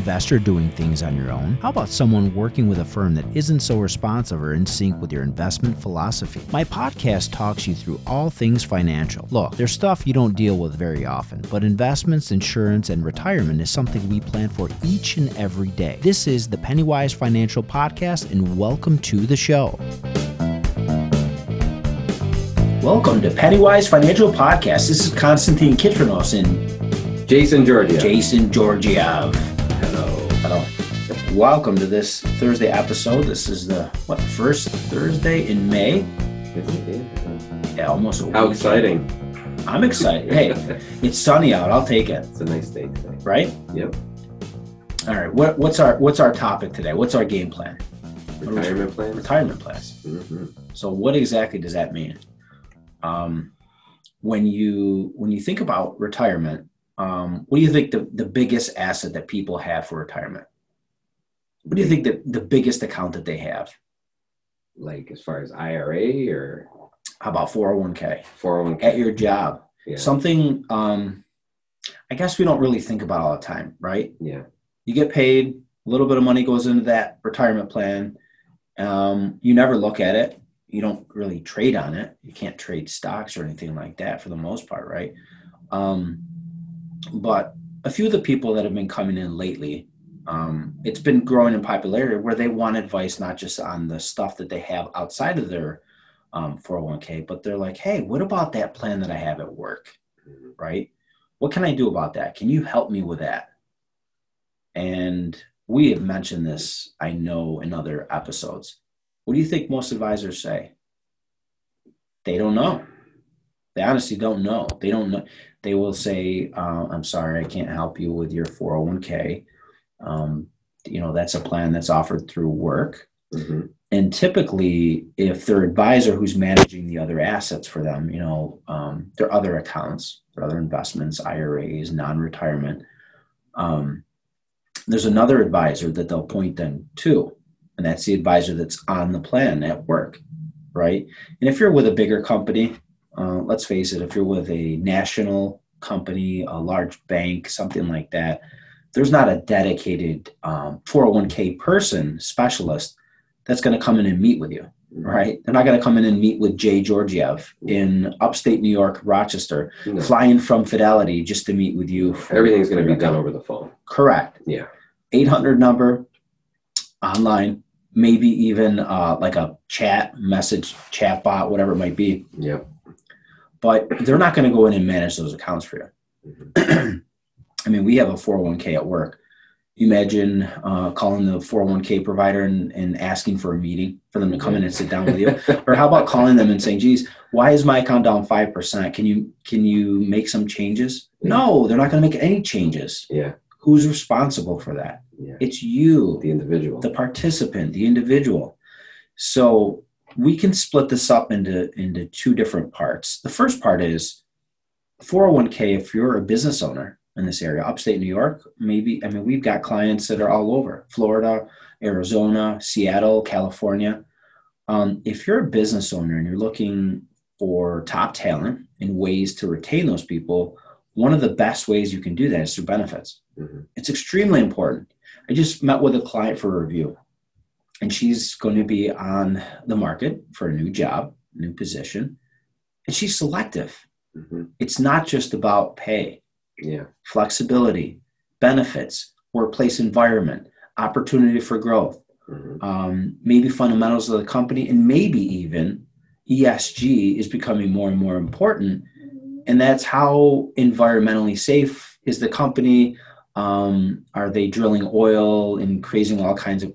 investor doing things on your own? How about someone working with a firm that isn't so responsive or in sync with your investment philosophy? My podcast talks you through all things financial. Look, there's stuff you don't deal with very often, but investments, insurance, and retirement is something we plan for each and every day. This is the Pennywise Financial Podcast, and welcome to the show. Welcome to Pennywise Financial Podcast. This is Constantine Kitrinos and Jason Georgiev. Hello. Welcome to this Thursday episode. This is the first Thursday in May? Yeah, almost a week. How exciting. I'm excited. Hey, it's sunny out. I'll take it. It's a nice day today. Right? Yep. All right. What's our topic today? What's our game plan? Retirement plans. Mm-hmm. So what exactly does that mean? When you think about retirement, what do you think the biggest asset that people have for retirement? What do you think the biggest account that they have? Like as far as IRA or? How about 401k? 401k. At your job. Yeah. Something, I guess we don't really think about all the time, right? Yeah. You get paid, a little bit of money goes into that retirement plan. You never look at it. You don't really trade on it. You can't trade stocks or anything like that for the most part, right? But a few of the people that have been coming in lately, it's been growing in popularity where they want advice not just on the stuff that they have outside of their 401k, but they're like, hey, what about that plan that I have at work, right? What can I do about that? Can you help me with that? And we have mentioned this, I know, in other episodes. What do you think most advisors say? They don't know. They honestly don't know. They don't know. They will say, I'm sorry, I can't help you with your 401k. That's a plan that's offered through work. Mm-hmm. And typically, if their advisor who's managing the other assets for them, their other accounts, their other investments, IRAs, non-retirement, there's another advisor that they'll point them to. And that's the advisor that's on the plan at work, right? And if you're with a bigger company, let's face it, if you're with a national company, a large bank, something like that, there's not a dedicated 401k person specialist that's going to come in and meet with you, right? They're not going to come in and meet with J. Georgiev in upstate New York, Rochester, flying from Fidelity just to meet with you. Everything's going to be done over the phone. Correct. Yeah. 800 number, online. Maybe even like a chat message, chat bot, whatever it might be. Yeah. But they're not going to go in and manage those accounts for you. Mm-hmm. I mean, we have a 401k at work. You imagine calling the 401k provider and asking for a meeting for them to come in and sit down with you. Or how about calling them and saying, geez, why is my account down 5%? Can you make some changes? Yeah. No, they're not going to make any changes. Yeah. Who's responsible for that? Yeah. It's you, the individual, the participant, the individual. So we can split this up into two different parts. The first part is 401k. If you're a business owner in this area, upstate New York, maybe, I mean, we've got clients that are all over Florida, Arizona, Seattle, California. If you're a business owner and you're looking for top talent and ways to retain those people, one of the best ways you can do that is through benefits. Mm-hmm. It's extremely important. I just met with a client for a review, and she's going to be on the market for a new job, new position, and she's selective. Mm-hmm. It's not just about pay, flexibility, benefits, workplace environment, opportunity for growth, maybe fundamentals of the company, and maybe even ESG is becoming more and more important. And that's how environmentally safe is the company. Are they drilling oil and creating all kinds of,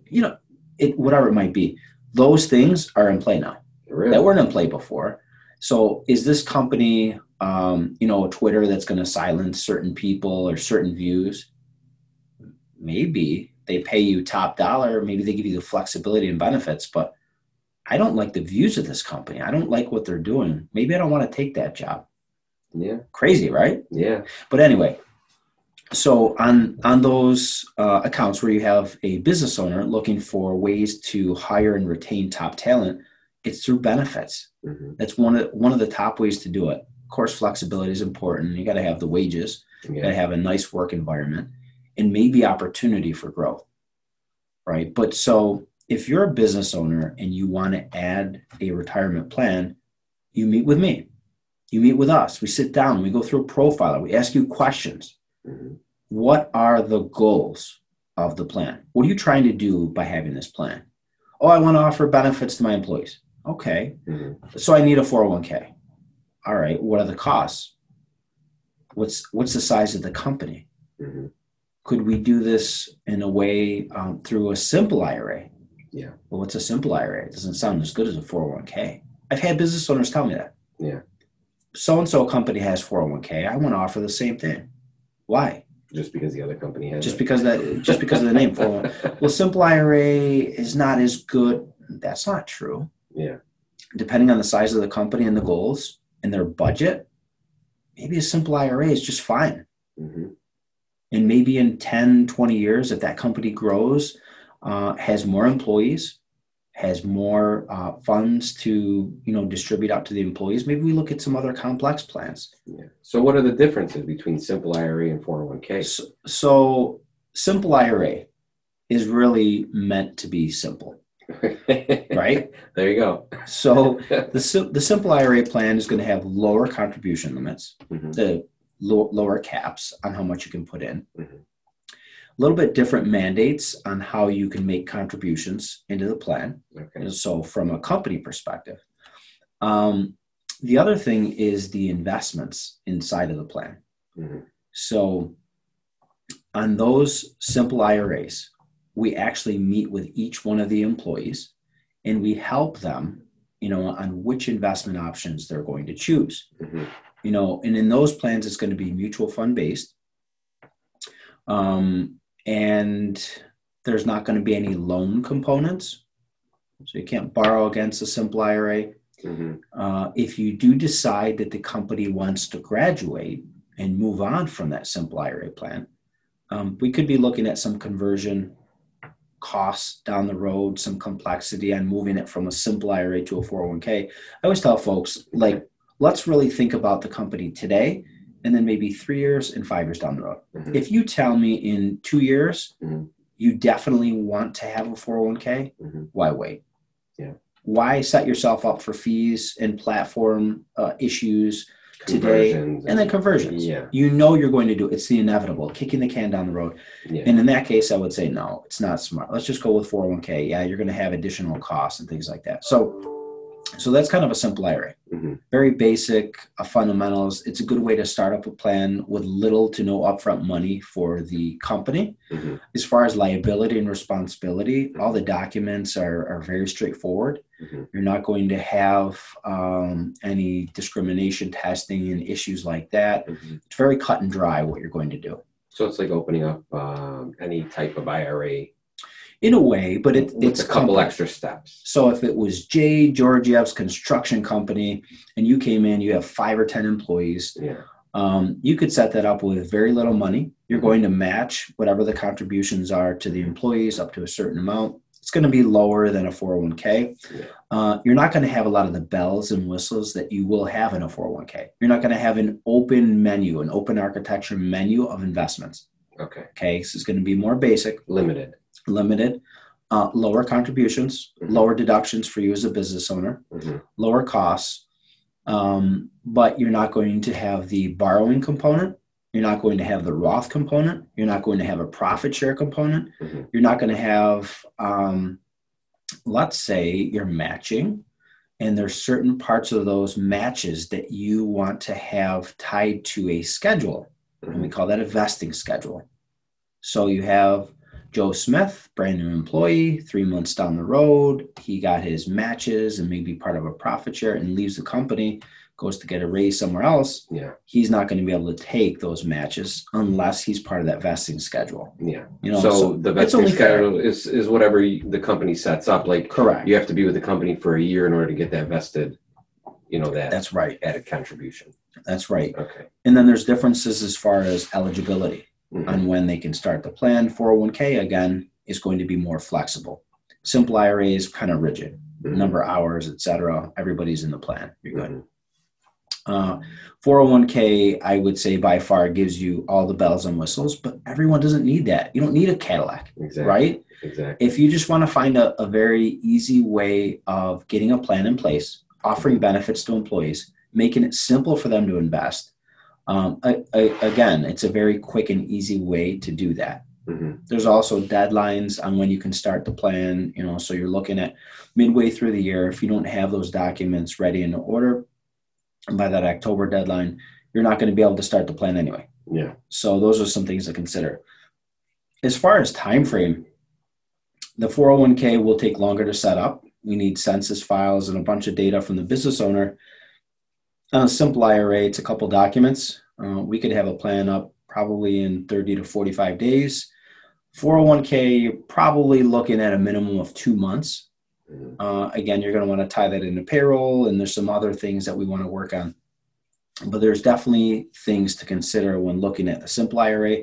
whatever it might be. Those things are in play now that weren't in play before. So is this company, a Twitter that's going to silence certain people or certain views? Maybe they pay you top dollar. Maybe they give you the flexibility and benefits, but I don't like the views of this company. I don't like what they're doing. Maybe I don't want to take that job. Yeah. Crazy, right? Yeah. But anyway, so on those accounts where you have a business owner looking for ways to hire and retain top talent, it's through benefits. Mm-hmm. That's one of the top ways to do it. Of course, flexibility is important. You got to have the wages. You got to have a nice work environment. and maybe opportunity for growth, right? But so if you're a business owner and you want to add a retirement plan, you meet with me. You meet with us. We sit down. We go through a profile. We ask you questions. Mm-hmm. What are the goals of the plan? What are you trying to do by having this plan? Oh, I want to offer benefits to my employees. Okay. Mm-hmm. So I need a 401k. All right. What are the costs? What's the size of the company? Mm-hmm. Could we do this in a way through a simple IRA? Yeah. Well, what's a simple IRA? It doesn't sound as good as a 401k. I've had business owners tell me that. Yeah. So-and-so company has 401k. I want to offer the same thing. Why? Just because the other company has just because of the name. 401. Well, simple IRA is not as good. That's not true. Yeah. Depending on the size of the company and the goals and their budget, maybe a simple IRA is just fine. Mm-hmm. And maybe in 10, 20 years, if that company grows, has more employees, has more funds to, you know, distribute out to the employees, maybe we look at some other complex plans. Yeah. So what are the differences between simple IRA and 401k? So simple IRA is really meant to be simple, right? There you go. So the simple IRA plan is going to have lower contribution limits, mm-hmm. the lower caps on how much you can put in. Mm-hmm. A little bit different mandates on how you can make contributions into the plan. Okay. And so from a company perspective, the other thing is the investments inside of the plan. Mm-hmm. So on those simple IRAs, we actually meet with each one of the employees and we help them, you know, on which investment options they're going to choose, mm-hmm. you know, and in those plans, it's going to be mutual fund based. And there's not going to be any loan components. So you can't borrow against a simple IRA. Mm-hmm. If you do decide that the company wants to graduate and move on from that simple IRA plan, we could be looking at some conversion costs down the road, some complexity on moving it from a simple IRA to a 401k. I always tell folks, like, let's really think about the company today. And then maybe 3 years and 5 years down the road. Mm-hmm. If you tell me in 2 years, mm-hmm. you definitely want to have a 401k, mm-hmm. why wait? Yeah. Why set yourself up for fees and platform issues today? And then conversions. Yeah. You know you're going to do it. It's the inevitable, kicking the can down the road. Yeah. And in that case, I would say, no, it's not smart. Let's just go with 401k. Yeah, you're going to have additional costs and things like that. So that's kind of a simple IRA, mm-hmm. very basic fundamentals. It's a good way to start up a plan with little to no upfront money for the company. Mm-hmm. As far as liability and responsibility, all the documents are very straightforward. Mm-hmm. You're not going to have any discrimination testing and issues like that. Mm-hmm. It's very cut and dry what you're going to do. So it's like opening up any type of IRA. In a way, but it's a couple extra steps. So if it was J. Georgiev's construction company and you came in, you have 5 or 10 employees, yeah. You could set that up with very little money. You're mm-hmm. going to match whatever the contributions are to the employees up to a certain amount. It's going to be lower than a 401k. Yeah. You're not going to have a lot of the bells and whistles that you will have in a 401k. You're not going to have an open menu, an open architecture menu of investments. Okay. So it's going to be more basic. Limited, lower contributions, mm-hmm. lower deductions for you as a business owner, mm-hmm. lower costs, but you're not going to have the borrowing component. You're not going to have the Roth component. You're not going to have a profit share component. Mm-hmm. You're not going to have, let's say you're matching and there's certain parts of those matches that you want to have tied to a schedule. Mm-hmm. And we call that a vesting schedule. So you have Joe Smith, brand new employee, 3 months down the road, he got his matches and maybe part of a profit share and leaves the company, goes to get a raise somewhere else. Yeah. He's not going to be able to take those matches unless he's part of that vesting schedule. Yeah. You know, so the vesting schedule is whatever the company sets up. Like, correct. You have to be with the company for a year in order to get that vested, you know, that that's right. added contribution. That's right. Okay. And then there's differences as far as eligibility. Mm-hmm. on when they can start the plan. 401k, again, is going to be more flexible. Simple IRA is kind of rigid, mm-hmm. number of hours, et cetera. Everybody's in the plan. You're good. Mm-hmm. 401k, I would say by far gives you all the bells and whistles, but everyone doesn't need that. You don't need a Cadillac, right? Exactly. If you just want to find a very easy way of getting a plan in place, offering benefits to employees, making it simple for them to invest. Again, it's a very quick and easy way to do that. Mm-hmm. There's also deadlines on when you can start the plan, you know, so you're looking at midway through the year. If you don't have those documents ready in order by that October deadline, you're not going to be able to start the plan anyway. Yeah. So those are some things to consider. As far as time frame, the 401k will take longer to set up. We need census files and a bunch of data from the business owner. On a simple IRA, it's a couple documents. We could have a plan up probably in 30 to 45 days. 401k, you're probably looking at a minimum of 2 months. Again, you're going to want to tie that into payroll, and there's some other things that we want to work on. But there's definitely things to consider when looking at a simple IRA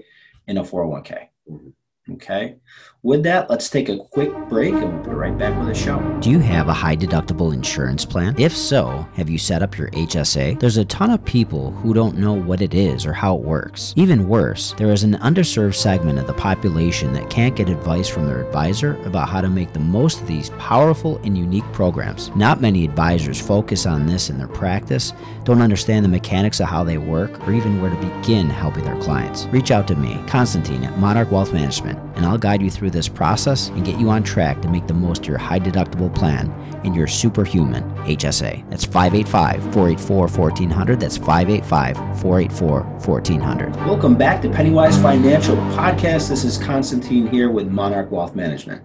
and a 401k. Mm-hmm. Okay. With that, let's take a quick break and we'll be right back with the show. Do you have a high deductible insurance plan? If so, have you set up your HSA? There's a ton of people who don't know what it is or how it works. Even worse, there is an underserved segment of the population that can't get advice from their advisor about how to make the most of these powerful and unique programs. Not many advisors focus on this in their practice, don't understand the mechanics of how they work, or even where to begin helping their clients. Reach out to me, Constantine, at Monarch Wealth Management, and I'll guide you through this process and get you on track to make the most of your high deductible plan and your superhuman HSA. That's 585-484-1400. That's 585-484-1400. Welcome back to Pennywise Financial Podcast. This is Constantine here with Monarch Wealth Management.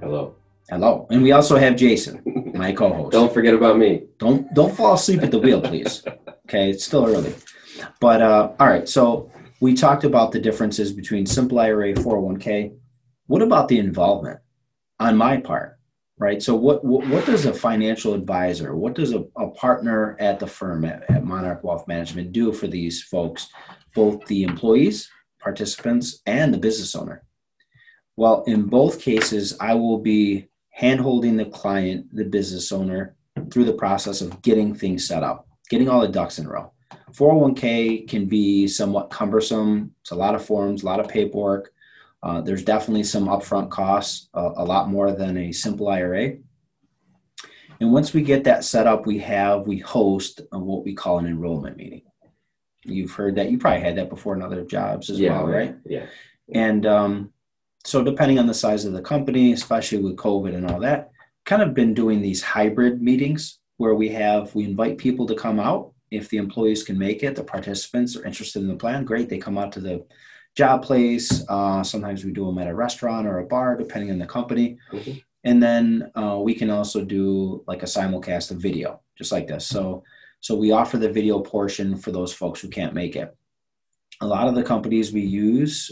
Hello. Hello. And we also have Jason, my co-host. Don't forget about me. Don't fall asleep at the wheel, please. Okay, it's still early. But all right, so we talked about the differences between simple IRA, 401k. What about the involvement on my part, right? So what does a financial advisor, what does a partner at the firm at Monarch Wealth Management do for these folks, both the employees, participants, and the business owner? Well, in both cases, I will be hand-holding the client, the business owner, through the process of getting things set up, getting all the ducks in a row. 401k can be somewhat cumbersome. It's a lot of forms, a lot of paperwork. There's definitely some upfront costs, a lot more than a simple IRA. And once we get that set up, we host what we call an enrollment meeting. You've heard that. You probably had that before in other jobs as well, right? Yeah. And so depending on the size of the company, especially with COVID and all that, kind of been doing these hybrid meetings where we invite people to come out. If the employees can make it, the participants are interested in the plan, great. They come out to the job place. Sometimes we do them at a restaurant or a bar, depending on the company. Mm-hmm. And then we can also do like a simulcast of video, just like this. So we offer the video portion for those folks who can't make it. A lot of the companies we use,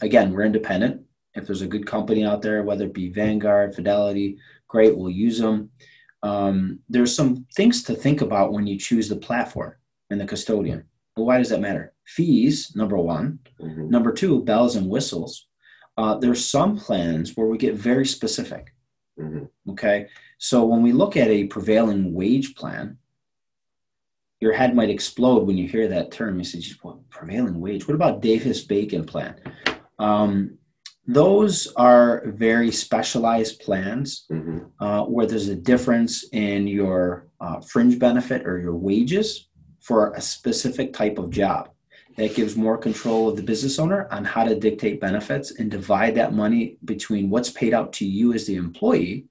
again, we're independent. If there's a good company out there, whether it be Vanguard, Fidelity, great, we'll use them. There's some things to think about when you choose the platform and the custodian. But why does that matter? Fees, number one. Mm-hmm. Number two, bells and whistles. There's some plans where we get very specific. Mm-hmm. Okay. So when we look at a prevailing wage plan, your head might explode when you hear that term. You say, what, prevailing wage? What about Davis-Bacon plan? Those are very specialized plans, mm-hmm. Where there's a difference in your fringe benefit or your wages for a specific type of job. That gives more control of the business owner on how to dictate benefits and divide that money between what's paid out to you as the employee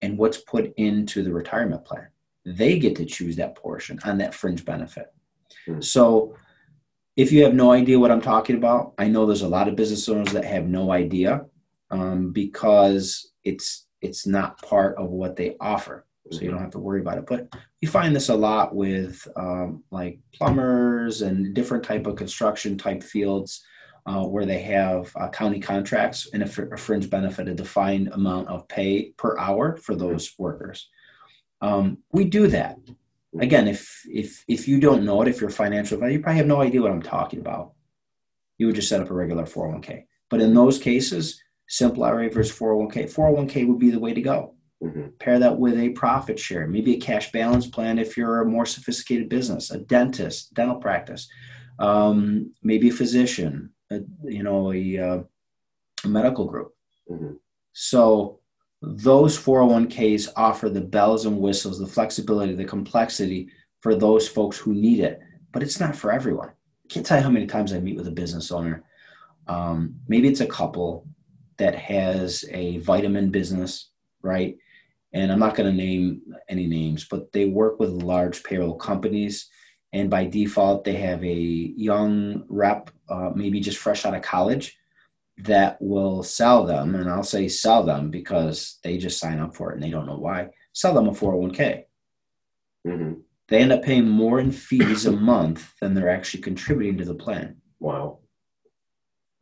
and what's put into the retirement plan. They get to choose that portion on that fringe benefit. Mm-hmm. So if you have no idea what I'm talking about, I know there's a lot of business owners that have no idea because it's not part of what they offer. So you don't have to worry about it. But you find this a lot with like plumbers and different type of construction type fields where they have county contracts and a fringe benefit, a defined amount of pay per hour for those workers. We do that. Again, if you don't know it, if you're a financial advisor, you probably have no idea what I'm talking about. You would just set up a regular 401k. But in those cases, simple IRA versus 401k. 401k would be the way to go. Mm-hmm. Pair that with a profit share, maybe a cash balance plan if you're a more sophisticated business, a dentist, dental practice, maybe a physician, a medical group. Mm-hmm. So those 401ks offer the bells and whistles, the flexibility, the complexity for those folks who need it, but it's not for everyone. I can't tell you how many times I meet with a business owner. Maybe it's a couple that has a vitamin business, right? And I'm not going to name any names, but they work with large payroll companies. And by default, they have a young rep, maybe just fresh out of college, that will sell them. And I'll say sell them because they just sign up for it and they don't know why. Sell them a 401k. Mm-hmm. They end up paying more in fees a month than they're actually contributing to the plan. Wow.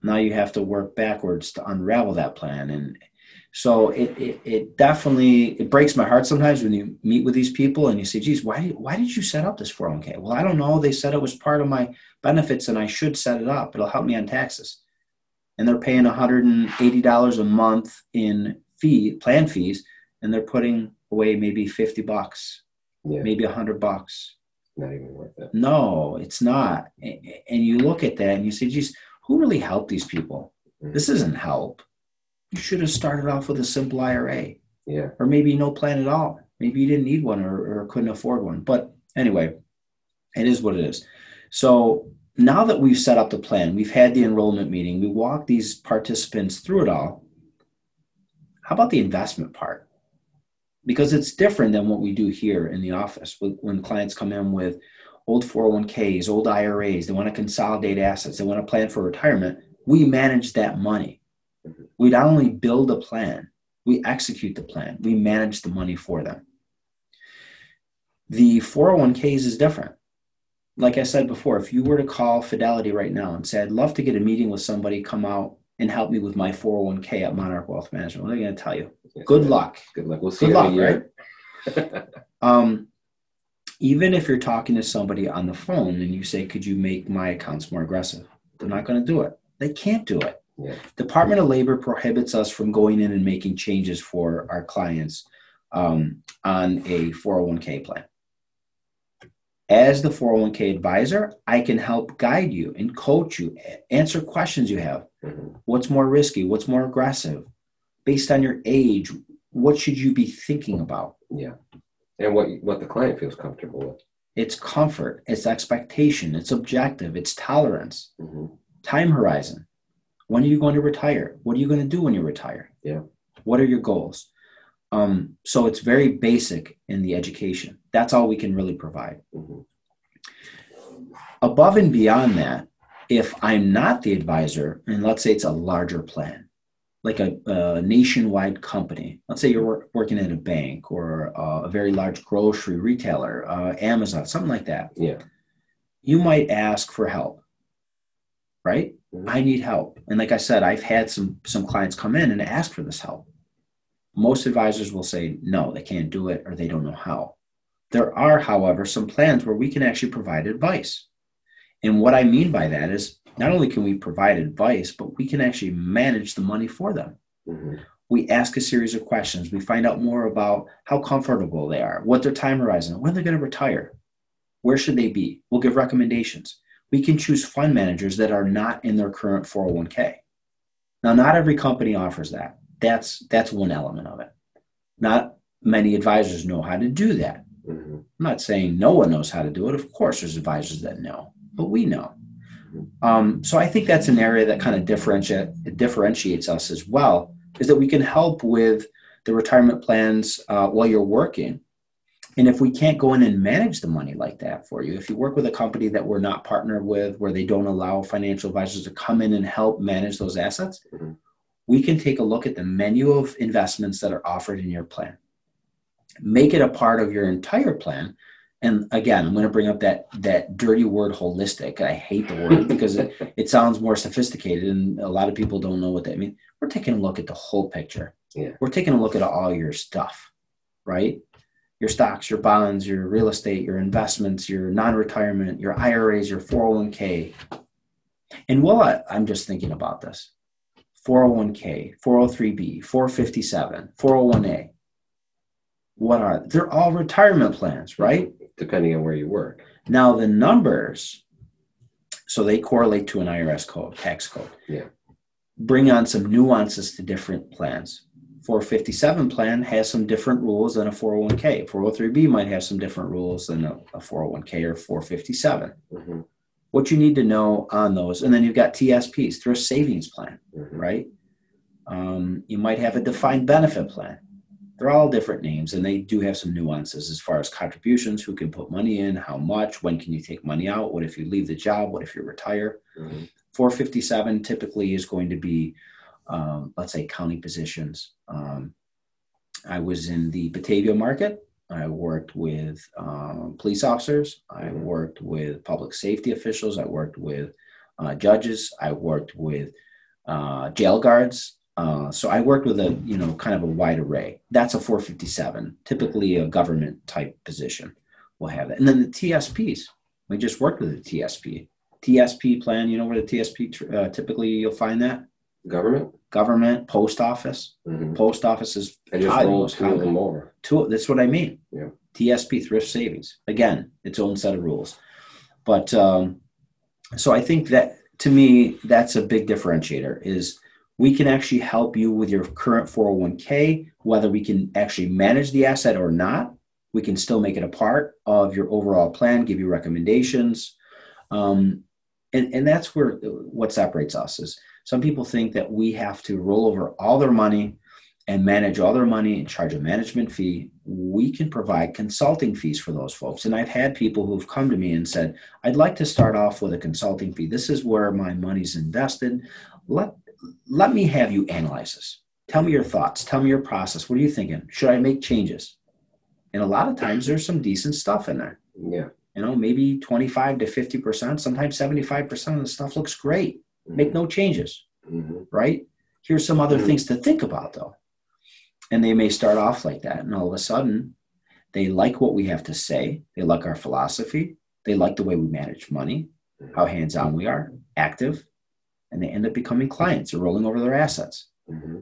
Now you have to work backwards to unravel that plan. And so it definitely, it breaks my heart sometimes when you meet with these people and you say, geez, why did you set up this 401k? Well, I don't know. They said it was part of my benefits and I should set it up. It'll help me on taxes. And they're paying $180 a month in plan fees, and they're putting away maybe $50, yeah, maybe $100. Not even worth it. No, it's not. And you look at that and you say, geez, who really helped these people? Mm-hmm. This isn't help. You should have started off with a simple IRA. Yeah. Or maybe no plan at all. Maybe you didn't need one or couldn't afford one. But anyway, it is what it is. So now that we've set up the plan, we've had the enrollment meeting, we walk these participants through it all. How about the investment part? Because it's different than what we do here in the office. When clients come in with old 401ks, old IRAs, they want to consolidate assets, they want to plan for retirement, we manage that money. We not only build a plan, we execute the plan. We manage the money for them. The 401ks is different. Like I said before, if you were to call Fidelity right now and say, I'd love to get a meeting with somebody, come out and help me with my 401k at Monarch Wealth Management, what are they going to tell you? Good luck. We'll see you in a year. Right? Even if you're talking to somebody on the phone and you say, could you make my accounts more aggressive? They're not going to do it. They can't do it. Yeah. Department of Labor prohibits us from going in and making changes for our clients on a 401k plan. As the 401k advisor, I can help guide you and coach you, answer questions you have. Mm-hmm. What's more risky? What's more aggressive? Based on your age, what should you be thinking about? Yeah. And what the client feels comfortable with. It's comfort. It's expectation. It's objective. It's tolerance. Mm-hmm. Time horizon. When are you going to retire? What are you going to do when you retire? Yeah. What are your goals? So it's very basic in the education. That's all we can really provide. Mm-hmm. Above and beyond that, if I'm not the advisor, and let's say it's a larger plan, like a nationwide company, let's say you're working at a bank or a very large grocery retailer, Amazon, something like that. Yeah. You might ask for help, right? Mm-hmm. I need help. And like I said, I've had some clients come in and ask for this help. Most advisors will say, no, they can't do it or they don't know how. There are, however, some plans where we can actually provide advice. And what I mean by that is not only can we provide advice, but we can actually manage the money for them. Mm-hmm. We ask a series of questions. We find out more about how comfortable they are, what their time horizon, when they're going to retire, where should they be? We'll give recommendations. We can choose fund managers that are not in their current 401k. Now, not every company offers that. That's one element of it. Not many advisors know how to do that. Mm-hmm. I'm not saying no one knows how to do it. Of course, there's advisors that know, but we know. So I think that's an area that kind of differentiates us as well, is that we can help with the retirement plans while you're working. And if we can't go in and manage the money like that for you, if you work with a company that we're not partnered with, where they don't allow financial advisors to come in and help manage those assets, mm-hmm. we can take a look at the menu of investments that are offered in your plan. Make it a part of your entire plan. And again, I'm going to bring up that dirty word, holistic. I hate the word because it sounds more sophisticated and a lot of people don't know what that means. We're taking a look at the whole picture. Yeah. We're taking a look at all your stuff, right? Your stocks, your bonds, your real estate, your investments, your non-retirement, your IRAs, your 401k. And while I'm just thinking about this, 401k, 403b, 457, 401a. what are they? They're all retirement plans, right? Depending on where you work. Now the numbers, so they correlate to an IRS code, tax code. Yeah. Bring on some nuances to different plans. 457 plan has some different rules than a 401k. 403b might have some different rules than a 401k or 457. Mm-hmm. What you need to know on those. And then you've got TSPs, thrift savings plan, mm-hmm. right? You might have a defined benefit plan. They're all different names, and they do have some nuances as far as contributions, who can put money in, how much, when can you take money out, what if you leave the job, what if you retire. Mm-hmm. 457 typically is going to be, let's say, county positions. I was in the Batavia market. I worked with police officers. I worked with public safety officials. I worked with judges. I worked with jail guards. So I worked with a, you know, kind of a wide array. That's a 457. Typically a government type position will have that. And then the TSPs. We just worked with a TSP. TSP plan, you know where the TSP, typically you'll find that? Government, post office. Mm-hmm. Post office is more. That's what I mean. Yeah. TSP, thrift savings. Again, its own set of rules. But so I think that, to me, that's a big differentiator, is we can actually help you with your current 401k, whether we can actually manage the asset or not. We can still make it a part of your overall plan, give you recommendations. And that's where what separates us is some people think that we have to roll over all their money and manage all their money and charge a management fee. We can provide consulting fees for those folks. And I've had people who've come to me and said, I'd like to start off with a consulting fee. This is where my money's invested. Let me have you analyze this. Tell me your thoughts. Tell me your process. What are you thinking? Should I make changes? And a lot of times there's some decent stuff in there. Yeah. You know, maybe 25 to 50%, sometimes 75% of the stuff looks great. Make no changes, mm-hmm. right? Here's some other mm-hmm. things to think about, though. And they may start off like that. And all of a sudden, they like what we have to say. They like our philosophy. They like the way we manage money, how hands-on we are, active. And they end up becoming clients or rolling over their assets. Mm-hmm.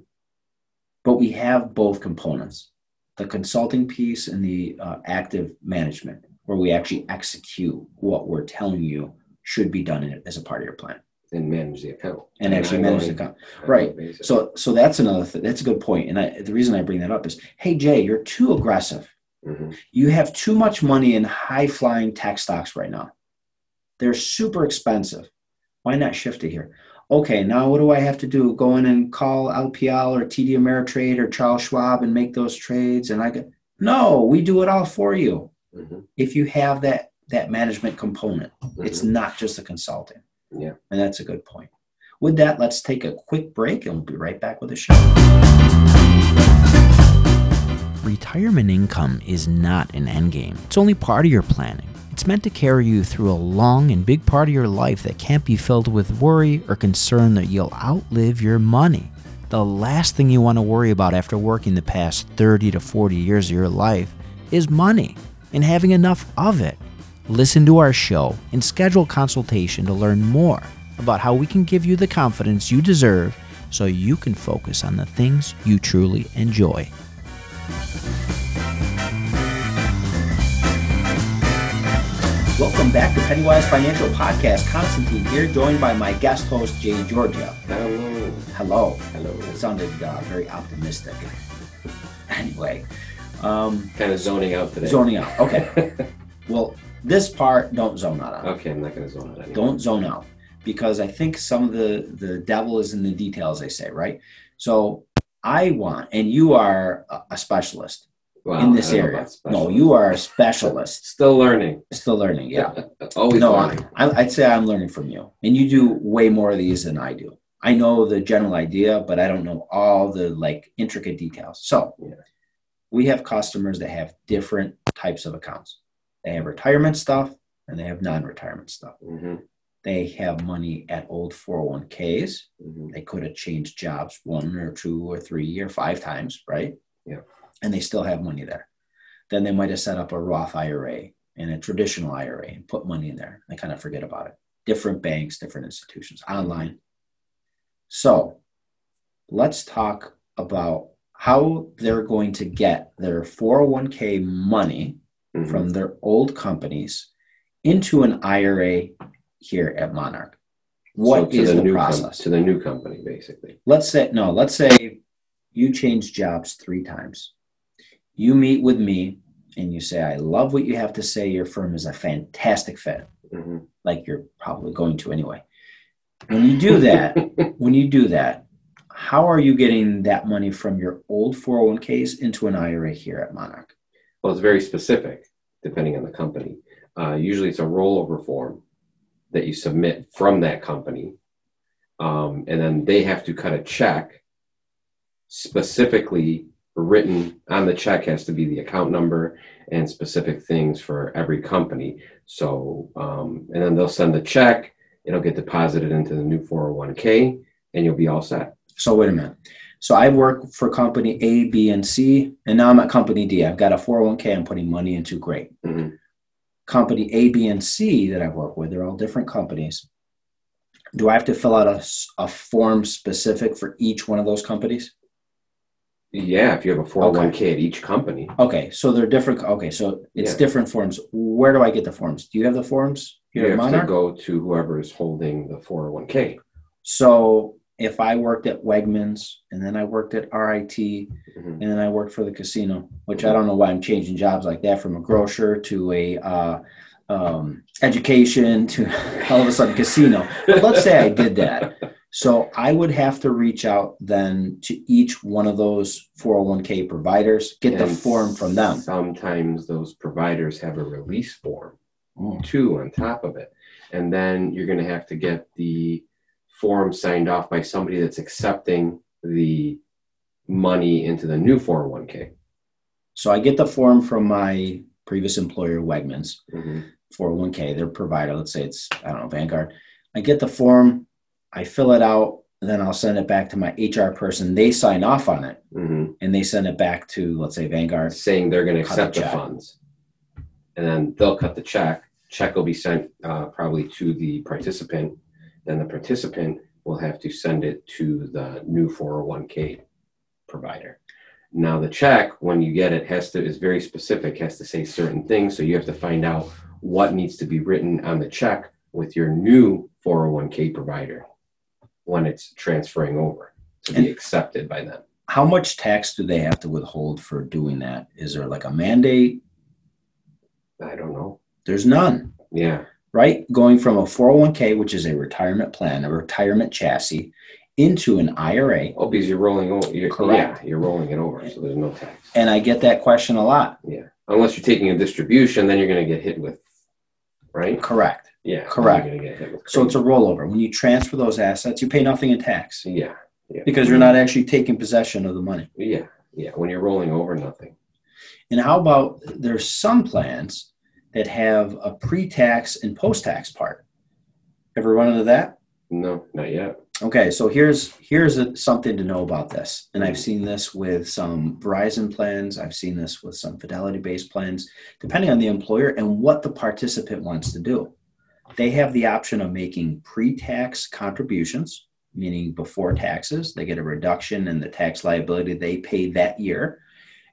But we have both components, the consulting piece and the active management, where we actually execute what we're telling you should be done as a part of your plan. And manage the account. And actually manage the account. Right. So that's another thing. That's a good point. And the reason I bring that up is, hey, Jay, you're too aggressive. Mm-hmm. You have too much money in high-flying tech stocks right now. They're super expensive. Why not shift it here? Okay, now what do I have to do? Go in and call LPL or TD Ameritrade or Charles Schwab and make those trades? And No, we do it all for you. Mm-hmm. If you have that management component, mm-hmm. it's not just the consulting. Yeah. And that's a good point. With that, let's take a quick break and we'll be right back with the show. Retirement income is not an end game. It's only part of your planning. It's meant to carry you through a long and big part of your life that can't be filled with worry or concern that you'll outlive your money. The last thing you want to worry about after working the past 30 to 40 years of your life is money and having enough of it. Listen to our show and schedule a consultation to learn more about how we can give you the confidence you deserve so you can focus on the things you truly enjoy. Welcome back to Pennywise Financial Podcast. Constantine here, joined by my guest host, J. Georgiev. Hello. It sounded very optimistic. Anyway. Kind of zoning out today. Zoning out, okay. Well, this part, don't zone out on. Okay, I'm not going to zone out anymore. Don't zone out, because I think some of the devil is in the details, they say, right? So I want, and you are a specialist in this area. No, you are a specialist. Still learning, yeah. Always learning. I'd say I'm learning from you, and you do way more of these than I do. I know the general idea, but I don't know all the intricate details. So we have customers that have different types of accounts. They have retirement stuff and they have non-retirement stuff. Mm-hmm. They have money at old 401ks. Mm-hmm. They could have changed jobs 1 or 2 or 3 or 5 times, right? Yeah. And they still have money there. Then they might have set up a Roth IRA and a traditional IRA and put money in there. They kind of forget about it. Different banks, different institutions, online. So let's talk about how they're going to get their 401k money mm-hmm. from their old companies into an IRA here at Monarch. What is the process? To the new company, basically. Let's say you change jobs 3 times. You meet with me and you say, I love what you have to say. Your firm is a fantastic fit. Mm-hmm. Like you're probably going to anyway. When you do that, how are you getting that money from your old 401ks into an IRA here at Monarch? Well, it's very specific, depending on the company. Usually it's a rollover form that you submit from that company. And then they have to cut a check specifically written on the check has to be the account number and specific things for every company. So, and then they'll send the check, it'll get deposited into the new 401k and you'll be all set. So wait a minute. So I work for company A, B, and C, and now I'm at company D. I've got a 401k I'm putting money into. Great. Mm-hmm. Company A, B, and C that I work with, they're all different companies. Do I have to fill out a form specific for each one of those companies? Yeah, if you have a 401k okay. at each company. Okay, so they're different. Okay, so it's different forms. Where do I get the forms? Do you have the forms here at Monarch? You have to go to whoever is holding the 401k. So if I worked at Wegmans, and then I worked at RIT, mm-hmm. and then I worked for the casino, which I don't know why I'm changing jobs like that from a grocer to a education to all of a sudden casino. But let's say I did that. So I would have to reach out then to each one of those 401k providers, get the form from them. Sometimes those providers have a release form too on top of it. And then you're going to have to get the form signed off by somebody that's accepting the money into the new 401k. So I get the form from my previous employer, Wegmans, mm-hmm. 401k, their provider. Let's say it's, I don't know, Vanguard. I get the form. I fill it out, and then I'll send it back to my HR person. They sign off on it, mm-hmm. and they send it back to, let's say, Vanguard. Saying they're going to accept the funds. And then they'll cut the check. Check will be sent probably to the participant. Then the participant will have to send it to the new 401k provider. Now, the check, when you get it, is very specific, has to say certain things. So you have to find out what needs to be written on the check with your new 401k provider when it's transferring over to be accepted by them. How much tax do they have to withhold for doing that? Is there like a mandate? I don't know. There's none. Yeah. Right? Going from a 401k, which is a retirement plan, a retirement chassis, into an IRA. Oh, because you're rolling over. Correct. Yeah, you're rolling it over, so there's no tax. And I get that question a lot. Yeah. Unless you're taking a distribution, then you're going to get hit with, right? Correct. Yeah, correct. So it's a rollover. When you transfer those assets, you pay nothing in tax. Yeah. Because you're not actually taking possession of the money. Yeah. When you're rolling over, nothing. And how about there's some plans that have a pre-tax and post-tax part? Ever run into that? No, not yet. Okay, so here's something to know about this. And I've seen this with some Verizon plans. I've seen this with some Fidelity-based plans, depending on the employer and what the participant wants to do. They have the option of making pre-tax contributions, meaning before taxes, they get a reduction in the tax liability they pay that year,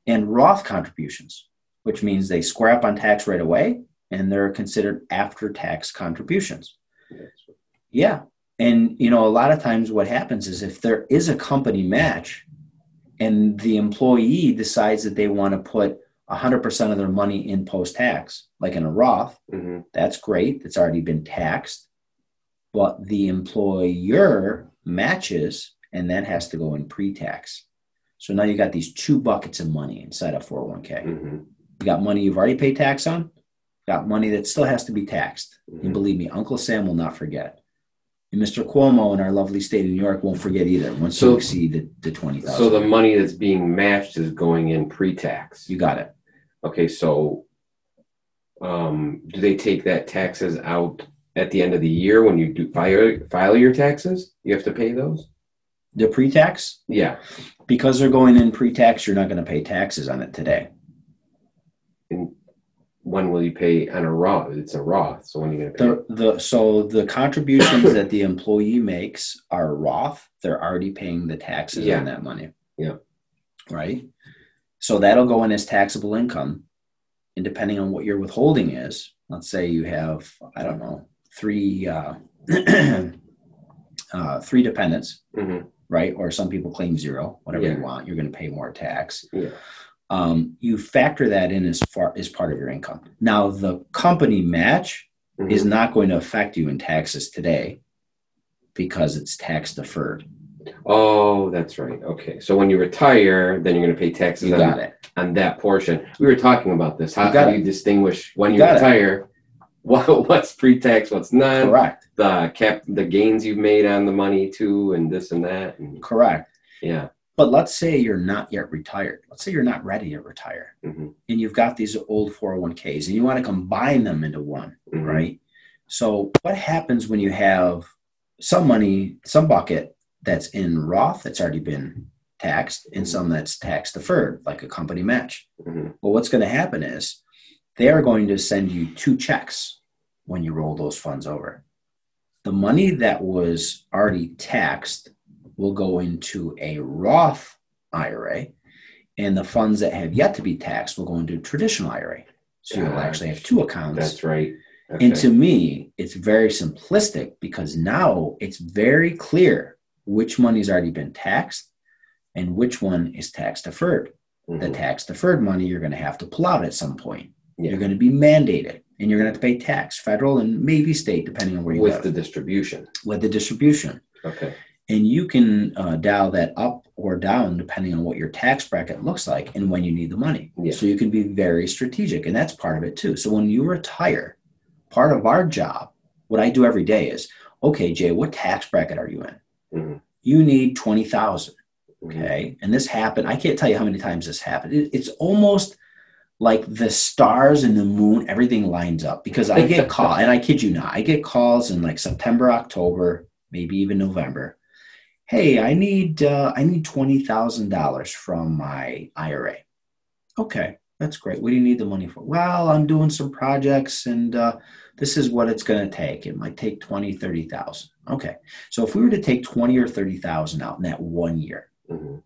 and Roth contributions, which means they square up on tax right away, and they're considered after-tax contributions. Yeah. And, a lot of times what happens is if there is a company match and the employee decides that they want to put 100% of their money in post-tax, like in a Roth, mm-hmm. that's great. It's already been taxed, but the employer matches and that has to go in pre-tax. So now you got these 2 buckets of money inside a 401k. Mm-hmm. You got money you've already paid tax on, got money that still has to be taxed. Mm-hmm. And believe me, Uncle Sam will not forget. And Mr. Cuomo in our lovely state of New York won't forget either once you exceed the $20,000. So the money that's being matched is going in pre-tax. You got it. Okay, so do they take that taxes out at the end of the year when you do file your taxes? You have to pay those? The pre-tax? Yeah. Because they're going in pre-tax, you're not going to pay taxes on it today. And when will you pay on a Roth? It's a Roth, so when are you going to pay? So the contributions that the employee makes are Roth. They're already paying the taxes on that money. Yeah. right? So that'll go in as taxable income. And depending on what your withholding is, let's say you have, I don't know, three dependents, mm-hmm. right? Or some people claim zero, whatever you want, you're going to pay more tax. Yeah. You factor that in as far as part of your income. Now, the company match mm-hmm. is not going to affect you in taxes today because it's tax deferred. Oh, that's right. Okay. So when you retire, then you're going to pay taxes on that portion. We were talking about this. How do you distinguish when you retire, what's pre-tax, what's not? Correct. The gains you've made on the money too, and this and that. And, correct. Yeah. But let's say you're not yet retired. Let's say you're not ready to retire mm-hmm. and you've got these old 401ks and you want to combine them into one, mm-hmm. right? So what happens when you have some money, some bucket that's in Roth that's already been taxed and some that's tax deferred, like a company match? Mm-hmm. Well, what's going to happen is they are going to send you two checks when you roll those funds over. The money that was already taxed will go into a Roth IRA, and the funds that have yet to be taxed will go into a traditional IRA. So you'll actually have two accounts. That's right. Okay. And to me, it's very simplistic because now it's very clear which money's already been taxed and which one is tax deferred. Mm-hmm. The tax deferred money you're going to have to pull out at some point. Yeah. You're going to be mandated and you're going to have to pay tax, federal and maybe state, depending on where you live. With the distribution. Okay. And you can dial that up or down depending on what your tax bracket looks like and when you need the money. Yeah. So you can be very strategic, and that's part of it too. So when you retire, part of our job, what I do every day is, okay, Jay, what tax bracket are you in? Mm-hmm. You need $20,000, okay? And this happened. I can't tell you how many times this happened. It's almost like the stars and the moon, everything lines up because I get called, and I kid you not, I get calls in like September, October, maybe even November. Hey, I need $20,000 from my IRA. Okay, that's great. What do you need the money for? Well, I'm doing some projects, and this is what it's going to take. It might take $20,000, $30,000. Okay, so if we were to take $20,000 or $30,000 out in that 1 year, mm-hmm.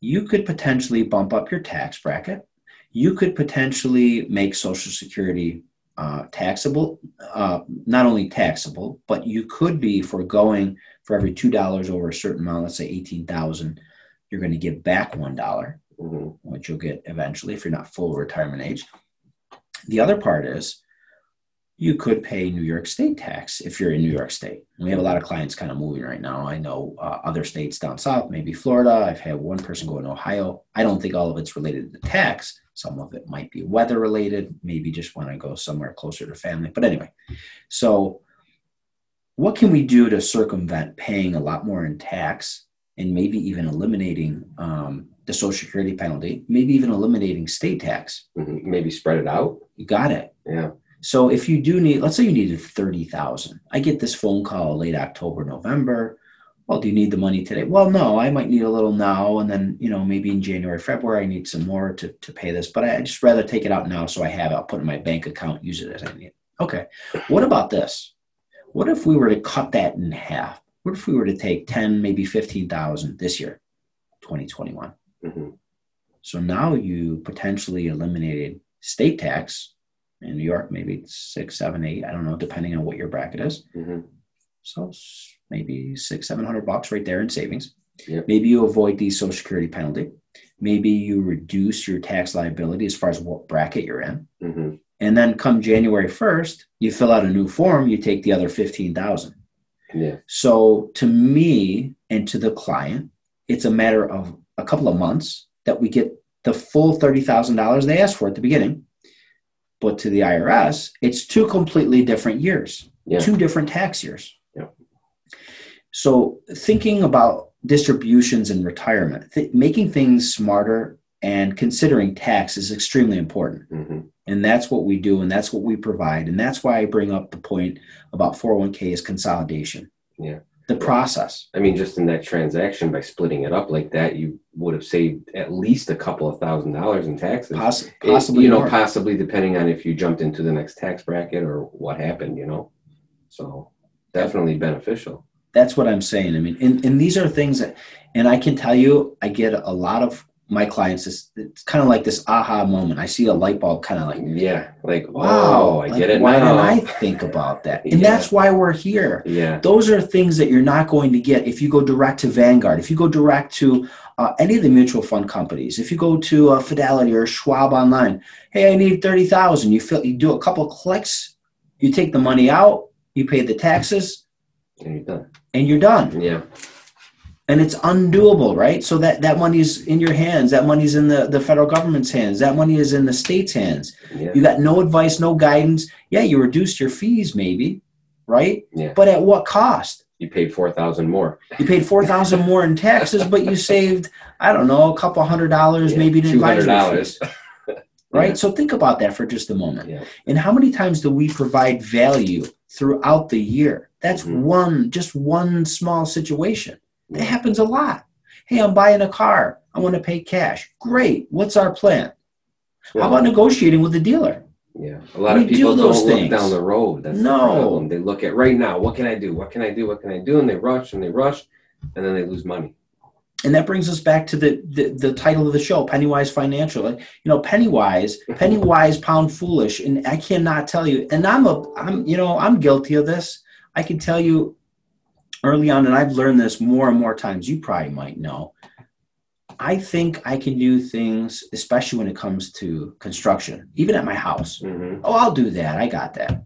you could potentially bump up your tax bracket. You could potentially make Social Security taxable, not only taxable, but you could be foregoing for every $2 over a certain amount, let's say $18,000, you're going to give back $1, mm-hmm. which you'll get eventually if you're not full retirement age. The other part is you could pay New York State tax if you're in New York State. And we have a lot of clients kind of moving right now. I know other states down south, maybe Florida. I've had one person go in Ohio. I don't think all of it's related to the tax. Some of it might be weather related, maybe just want to go somewhere closer to family. But anyway, so what can we do to circumvent paying a lot more in tax and maybe even eliminating the Social Security penalty, maybe even eliminating state tax? Mm-hmm. Maybe spread it out. You got it. Yeah. So if you do need, let's say you needed $30,000. I get this phone call late October, November. Well, do you need the money today? Well, no, I might need a little now. And then, you know, maybe in January, February, I need some more to pay this, but I just rather take it out now. So I have it, I'll put it in my bank account, use it as I need it. Okay. What about this? What if we were to cut that in half? What if we were to take 10, maybe 15,000 this year, 2021? Mm-hmm. So now you potentially eliminated state tax in New York, maybe it's 6, 7, 8, I don't know, depending on what your bracket is. Mm-hmm. So maybe $600-$700 right there in savings. Yep. Maybe you avoid the Social Security penalty. Maybe you reduce your tax liability as far as what bracket you're in. Mm-hmm. And then come January 1st, you fill out a new form, you take the other $15,000. Yeah. So to me and to the client, it's a matter of a couple of months that we get the full $30,000 they asked for at the beginning. But to the IRS, it's two completely different years, two different tax years. So thinking about distributions and retirement, making things smarter and considering tax is extremely important. Mm-hmm. And that's what we do, and that's what we provide. And that's why I bring up the point about 401k is consolidation. Yeah. The process. I mean, just in that transaction, by splitting it up like that, you would have saved at least a couple of $1,000s in taxes. Possibly, you know, more. Possibly depending on if you jumped into the next tax bracket or what happened, you know. So definitely beneficial. That's what I'm saying. I mean, and these are things that, and I can tell you, I get a lot of my clients, it's kind of like this aha moment. I see a light bulb kind of like, yeah, like, wow, I get it. Why didn't I think about that? And that's why we're here. Yeah. Those are things that you're not going to get if you go direct to Vanguard, if you go direct to any of the mutual fund companies, if you go to Fidelity or Schwab online. Hey, I need $30,000. You do a couple clicks, you take the money out, you pay the taxes, and you're done. Yeah. And it's undoable, right? So that money is in your hands. That money is in the federal government's hands. That money is in the state's hands. Yeah. You got no advice, no guidance. Yeah, you reduced your fees maybe, right? Yeah. But at what cost? You paid $4,000 more. You paid $4,000 more in taxes, but you saved, I don't know, a couple $100 maybe in advisory fees. Right? Yeah. So think about that for just a moment. Yeah. And how many times do we provide value throughout the year? That's one small situation. That happens a lot. Hey, I'm buying a car. I want to pay cash. Great. What's our plan? Yeah. How about negotiating with the dealer? Yeah. A lot of people don't look down the road. That's the problem. They look at right now. What can I do? What can I do? What can I do? And they rush and they rush, and then they lose money. And that brings us back to the title of the show, Pennywise Financial. Like, you know, Pennywise, pound foolish. And I cannot tell you, and I'm guilty of this. I can tell you, early on, and I've learned this more and more times, you probably might know, I think I can do things, especially when it comes to construction, even at my house. Mm-hmm. Oh, I'll do that. I got that.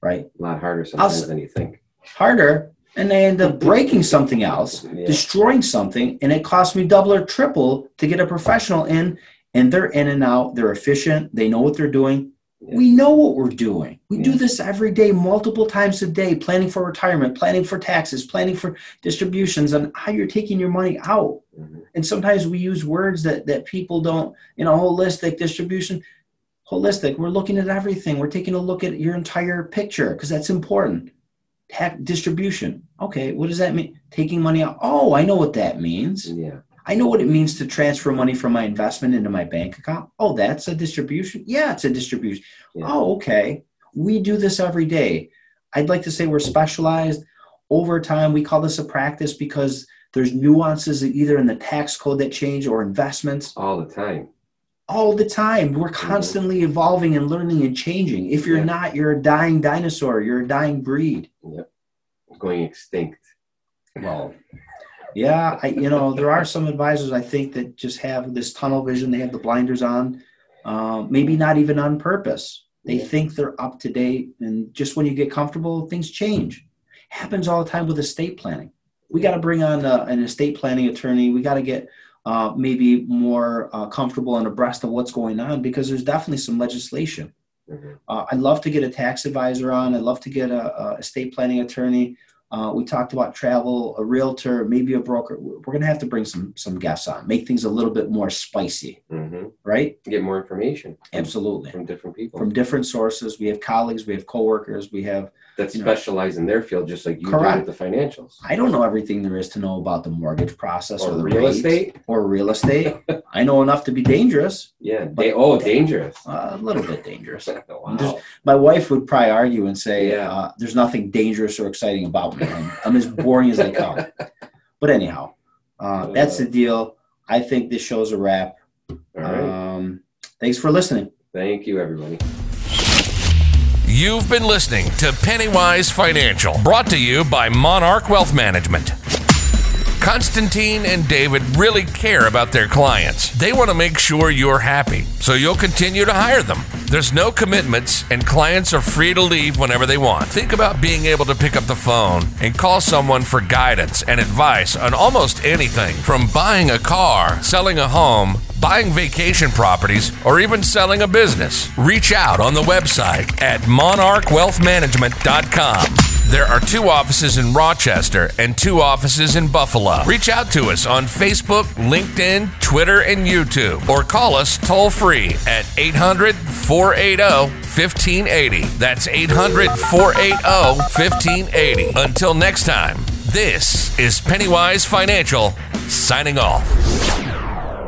Right? A lot harder sometimes than you think. Harder. And they end up breaking something else, destroying something, and it costs me double or triple to get a professional in, and they're in and out. They're efficient. They know what they're doing. Yeah. We know what we're doing. We do this every day, multiple times a day, planning for retirement, planning for taxes, planning for distributions, and how you're taking your money out. Mm-hmm. And sometimes we use words that people don't, holistic distribution, holistic. We're looking at everything. We're taking a look at your entire picture because that's important. Distribution. Okay, what does that mean? Taking money out. Oh, I know what that means. Yeah. I know what it means to transfer money from my investment into my bank account. Oh, that's a distribution? Yeah, it's a distribution. Yeah. Oh, okay. We do this every day. I'd like to say we're specialized. Over time, we call this a practice because there's nuances either in the tax code that change or investments. All the time. We're constantly evolving and learning and changing. If you're not, you're a dying dinosaur. You're a dying breed. Yep. Going extinct. Well... Yeah, there are some advisors, I think, that just have this tunnel vision. They have the blinders on, maybe not even on purpose. They think they're up to date, and just when you get comfortable, things change. Happens all the time with estate planning. We got to bring on an estate planning attorney. We got to get maybe more comfortable and abreast of what's going on because there's definitely some legislation. Mm-hmm. I'd love to get a tax advisor on. I'd love to get a estate planning attorney. We talked about travel, a realtor, maybe a broker. We're going to have to bring some guests on, make things a little bit more spicy, right? Get more information. Absolutely. From different people. From different sources. We have colleagues, we have coworkers, we have... That specialize in their field just like you do with the financials. I don't know everything there is to know about the mortgage process or the real estate. I know enough to be dangerous. Yeah. Dangerous. A little bit dangerous. Wow. My wife would probably argue and say, there's nothing dangerous or exciting about me. I'm as boring as I come. But anyhow, that's the deal. I think this show's a wrap. All right. Thanks for listening. Thank you, everybody. You've been listening to Pennywise Financial, brought to you by Monarch Wealth Management. Constantine and David really care about their clients. They want to make sure you're happy, so you'll continue to hire them. There's no commitments, and clients are free to leave whenever they want. Think about being able to pick up the phone and call someone for guidance and advice on almost anything, from buying a car, selling a home, buying vacation properties, or even selling a business. Reach out on the website at monarchwealthmanagement.com. There are 2 offices in Rochester and 2 offices in Buffalo. Reach out to us on Facebook, LinkedIn, Twitter, and YouTube. Or call us toll-free at 800-480-1580. That's 800-480-1580. Until next time, this is Pennywise Financial signing off.